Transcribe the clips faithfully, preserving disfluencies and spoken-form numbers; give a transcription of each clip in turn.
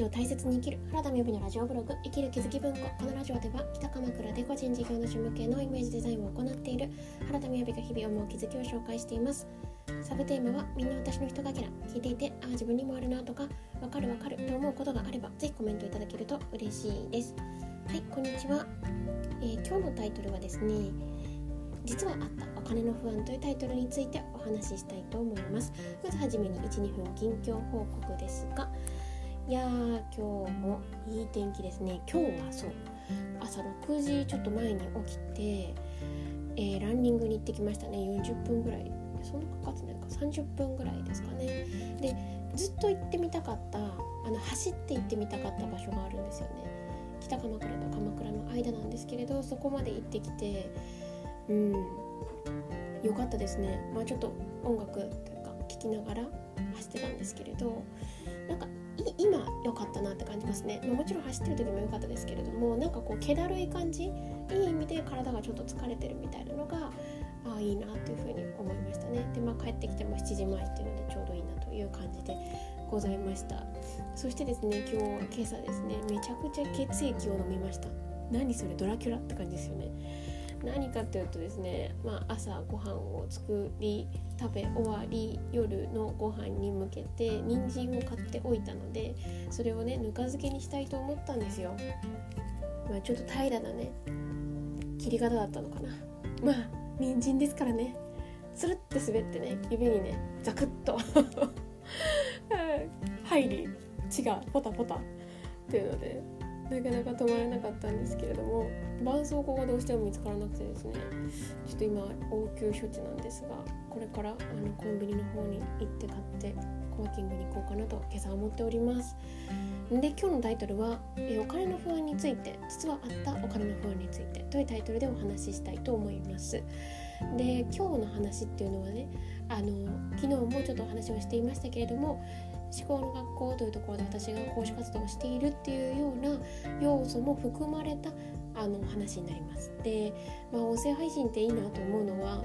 日を大切に生きる原田美由美のラジオブログ、生きる気づき文庫。このラジオでは北鎌倉で個人事業主向けのイメージデザインを行っている原田美由美が日々思う気づきを紹介しています。サブテーマはみんな私の人かけら。聞いていて、ああ自分にもあるなとか、わかるわかると思うことがあれば、ぜひコメントいただけると嬉しいです。はい、こんにちは、えー、今日のタイトルはですね、実はあったお金の不安というタイトルについてお話ししたいと思います。まずはじめに いち、にふん近況報告ですが、いやー今日もいい天気ですね。今日はそう朝ろくじちょっと前に起きて、えー、ランニングに行ってきましたね。よんじゅっぷんぐらい、そんなかかってないか、さんじゅっぷんぐらいですかね。で、ずっと行ってみたかったあの走って行ってみたかった場所があるんですよね。北鎌倉と鎌倉の間なんですけれど、そこまで行ってきてうん、よかったですね。まあ、ちょっと音楽というか聴きながら走ってたんですけれど、なんか今良かったなって感じますね。まあ、もちろん走ってる時も良かったですけれども、なんかこう気だるい感じ、いい意味で体がちょっと疲れてるみたいなのがああいいなというふうに思いましたね。で、まあ、帰ってきてもしちじまえっていうのでちょうどいいなという感じでございました。そしてですね、今日今朝ですね、めちゃくちゃ血液を飲みました。何それ、ドラキュラって感じですよね。何かというとですね、まあ、朝ご飯を作り食べ終わり、夜のご飯に向けて人参を買っておいたので、それをねぬか漬けにしたいと思ったんですよ。まあ、ちょっと平らなね切り方だったのかな。まあ人参ですからね、つるって滑ってね、指にねザクッと入り血がポタポタっていうので、なかなか止まらなかったんですけれども、絆創膏がどうしても見つからなくてですね、ちょっと今応急処置なんですが、これからあのコンビニの方に行って買ってコーキングに行こうかなと今朝思っております。で、今日のタイトルはえお金の不安について、実はあったお金の不安についてというタイトルでお話ししたいと思います。で、今日の話っていうのはね、あの昨日もちょっとお話をしていましたけれども、思考の学校というところで私が講師活動をしているっていうような要素も含まれたあの話になります。で、まあ、音声配信っていいなと思うのは、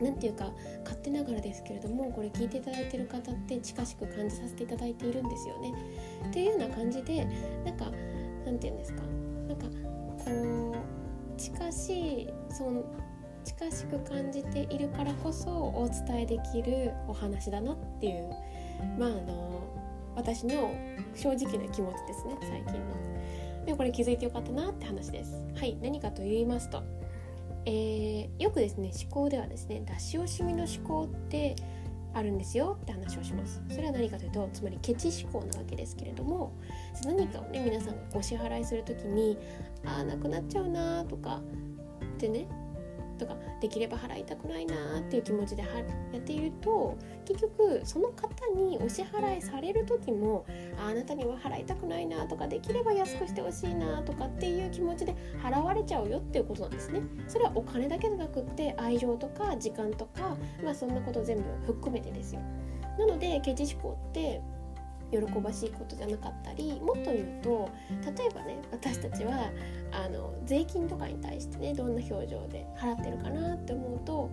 なんていうか勝手ながらですけれども、これ聞いていただいている方って近しく感じさせていただいているんですよねっていうような感じで、なんかなんていうんですか、なんかこう近しいその近しく感じているからこそお伝えできるお話だなっていう、まああの私の正直な気持ちですね、最近の。で、これ気づいてよかったなって話です。はい、何かと言いますと、えー、よくですね思考ではですね、出し惜しみの思考ってあるんですよって話をします。それは何かというと、つまりケチ思考なわけですけれども、何かをね皆さんがお支払いするときに、ああなくなっちゃうなとかってね、とかできれば払いたくないなっていう気持ちでやっていると、結局その方にお支払いされる時も あ, あなたには払いたくないなとか、できれば安くしてほしいなとかっていう気持ちで払われちゃうよっていうことなんですね。それはお金だけじゃなくって、愛情とか時間とか、まあそんなこと全部含めてですよ。なのでケチ思考って喜ばしいことじゃなかったり、もっと言うと、例えばね私たちはあの税金とかに対してね、どんな表情で払ってるかなって思うと、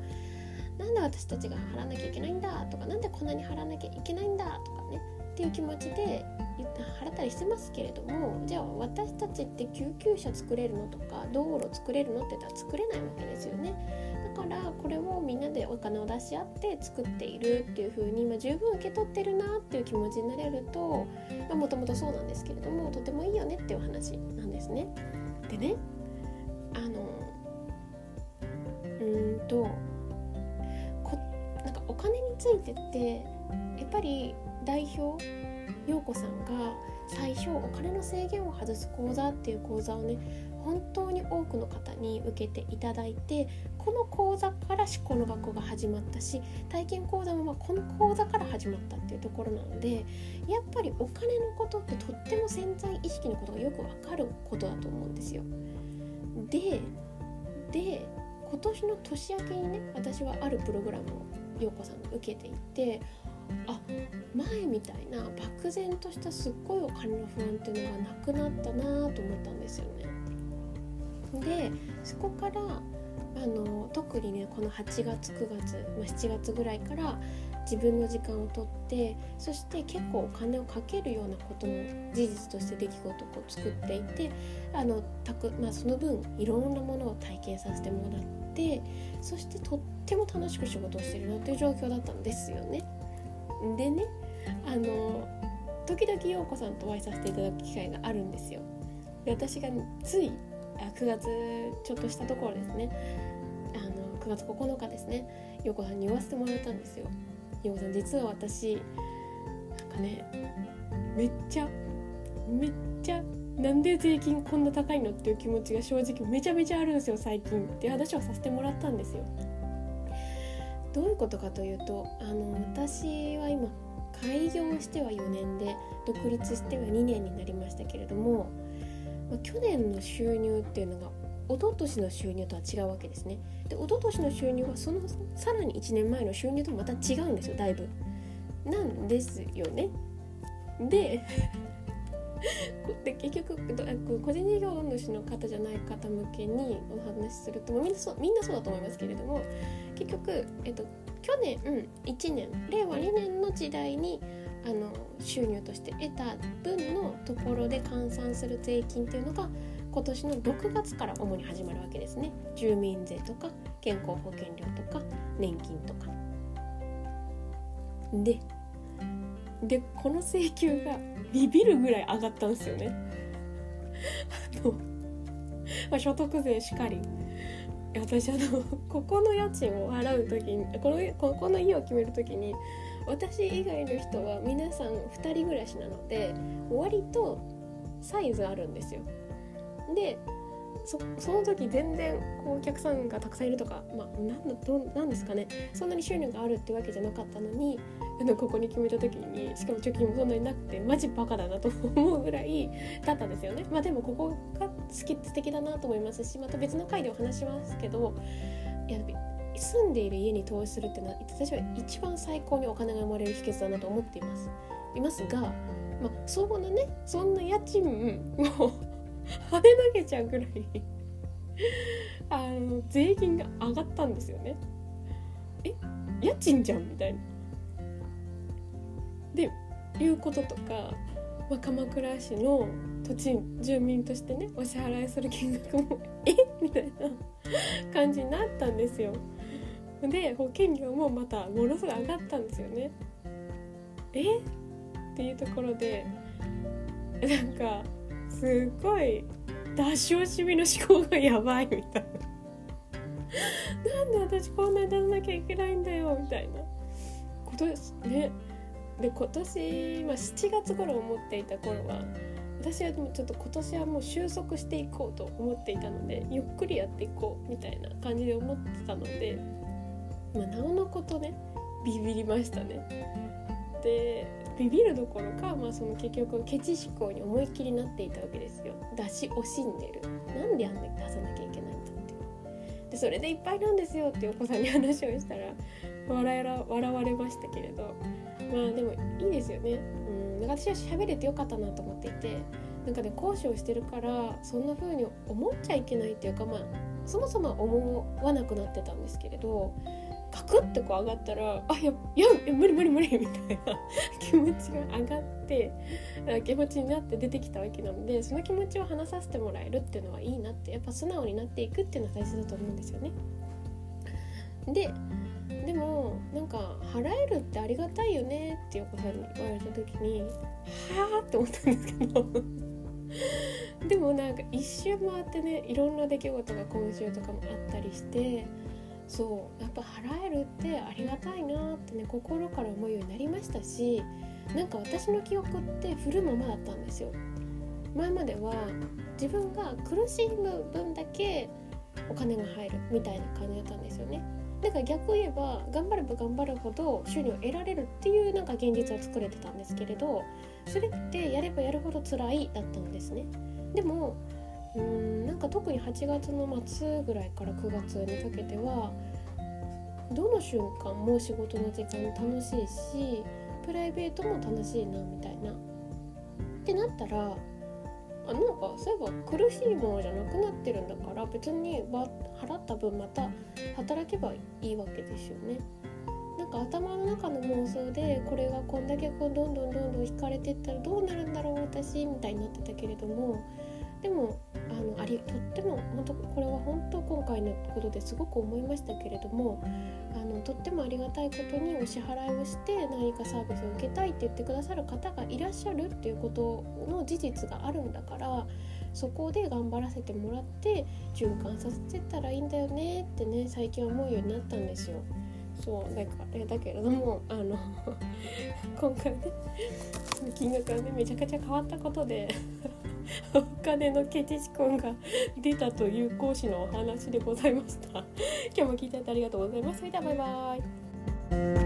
なんで私たちが払わなきゃいけないんだとか、なんでこんなに払わなきゃいけないんだとかねっていう気持ちで払ったりしてますけれども、じゃあ私たちって救急車作れるのとか道路作れるのって言ったら作れないわけですよね。だからこれをみんなでお金を出し合って作っているっていう風に、まあ、十分受け取ってるなっていう気持ちになれると、まあ、もともとそうなんですけれども、とてもいいよねっていう話なんですね。でね、あのうーんとこなんかお金についてってやっぱり代表陽子さんが最初お金の制限を外す講座っていう講座をね、本当に多くの方に受けていただいて、この講座から思考の学校が始まったし、体験講座もまあこの講座から始まったっていうところなので、やっぱりお金のことってとっても潜在意識のことがよくわかることだと思うんですよ。で、で今年の年明けにね、私はあるプログラムを陽子さんが受けていて、あ、前みたいな漠然としたすっごいお金の不安っていうのがなくなったなと思ったんですよね。で、そこからあの特にねこのはちがつくがつ、まあ、しちがつぐらいから自分の時間をとって、そして結構お金をかけるようなことも事実として出来事を作っていて、あのたく、まあ、その分いろんなものを体験させてもらって、そしてとっても楽しく仕事をしているなという状況だったんですよね。でね、あの時々陽子さんとお会いさせていただく機会があるんですよ。で、私がついくがつちょっとしたところですね、あのくがつここのかですね、陽子さんに言わせてもらったんですよ。陽子さん、実は私なんかね、めっちゃめっちゃなんで税金こんな高いのっていう気持ちが正直めちゃめちゃあるんですよ最近っていう話をさせてもらったんですよ。どういうことかというと、あの私は今開業してはよねんで独立してはにねんになりましたけれども、去年の収入っていうのが一昨年の収入とは違うわけですね。で、一昨年の収入はそのさらにいちねんまえの収入とまた違うんですよ、だいぶなんですよね。で結局個人事業主の方じゃない方向けにお話しすると、みんなそう、みんなそうだと思いますけれども、結局、えっと、去年、うん、いちねんれいわにねんの時代にあの収入として得た分のところで換算する税金っていうのが今年のろくがつから主に始まるわけですね。住民税とか健康保険料とか年金とかで、でこの請求がビビるぐらい上がったんですよね。あの、まあ、所得税しかり、私あのここの家賃を払うときに、このここの家を決めるときに、私以外の人は皆さんふたり暮らしなので割とサイズあるんですよ。で そ, その時全然こうお客さんがたくさんいるとか、まあ、なんだどなんですかね、そんなに収入があるってわけじゃなかったのに、あのここに決めた時に、しかも貯金もそんなになくて、マジバカだなと思うぐらいだったんですよね。まあでもここが好き素敵だなと思いますし、また別の回でお話しますけど、いや住んでいる家に投資するっていうのは私は一番最高にお金が生まれる秘訣だなと思っていますいますが、まあ、そんなね、そんな家賃を跳ね投げちゃうぐらいあの税金が上がったんですよね。え、家賃じゃんみたいな。でいうこととか、まあ、鎌倉市の土地住民としてね、お支払いする金額もえみたいな感じになったんですよ。で保険料もまたものすごい上がったんですよね。えっていうところで、なんかすごい出し惜しみの思考がやばいみたいななんで私こんなに出さなきゃいけないんだよみたいなことですね。で今年、まあ、しちがつ頃思っていた頃は、私はでもちょっと今年はもう収束していこうと思っていたので、ゆっくりやっていこうみたいな感じで思ってたので、まあ、なおのことね、ビビりましたね。でビビるどころか、まあ、その結局ケチ思考に思いっきりなっていたわけですよ。出し惜しんでる、なんであんなに出さなきゃいけないんだって。でそれでいっぱいなんですよってお子さんに話をしたら笑えら笑われましたけれど、まあでもいいですよね。うん、なんか私は喋れてよかったなと思っていて、なんかね、講師をしてるからそんな風に思っちゃいけないっていうか、まあそもそも思わなくなってたんですけれど、カクッとこう上がったら、あ、いや、いや、無理無理無理みたいな気持ちが上がって、気持ちになって出てきたわけなので、その気持ちを話させてもらえるっていうのはいいなって、やっぱ素直になっていくっていうのは大切だと思うんですよね。で、でもなんか払えるってありがたいよねっていうことに言われた時に、はぁって思ったんですけどでもなんか一周回ってね、いろんな出来事が今週とかもあったりして、そうやっぱ払えるってありがたいなってね、心から思うようになりましたし、なんか私の記憶って古いままだったんですよ。前までは自分が苦しむ分だけお金が入るみたいな感じだったんですよね。だから逆言えば、頑張れば頑張るほど収入を得られるっていうなんか現実を作れてたんですけれど、それってやればやるほど辛いだったんですね。でもうーんなんか特にはちがつの末ぐらいからくがつにかけては、どの瞬間も仕事の時間も楽しいし、プライベートも楽しいなみたいなってなったら、あ、なんかそういえば苦しいものじゃなくなってるんだから、別に払った分また働けばいいわけですよね。なんか頭の中の妄想でこれがこんだけこうどんどんどんどん引かれていったらどうなるんだろう私みたいになってたけれども、でもあのありとっても本当これは本当今回のことですごく思いましたけれども、あのとってもありがたいことにお支払いをして何かサービスを受けたいって言ってくださる方がいらっしゃるっていうことの事実があるんだから、そこで頑張らせてもらって循環させてったらいいんだよねってね最近思うようになったんですよ。そうだからだけれどもあの今回ね金額がねめちゃくちゃ変わったことでお金のケチ思考が出たという講師のお話でございました。今日も聞いていただいてありがとうございます。それではバイバイ。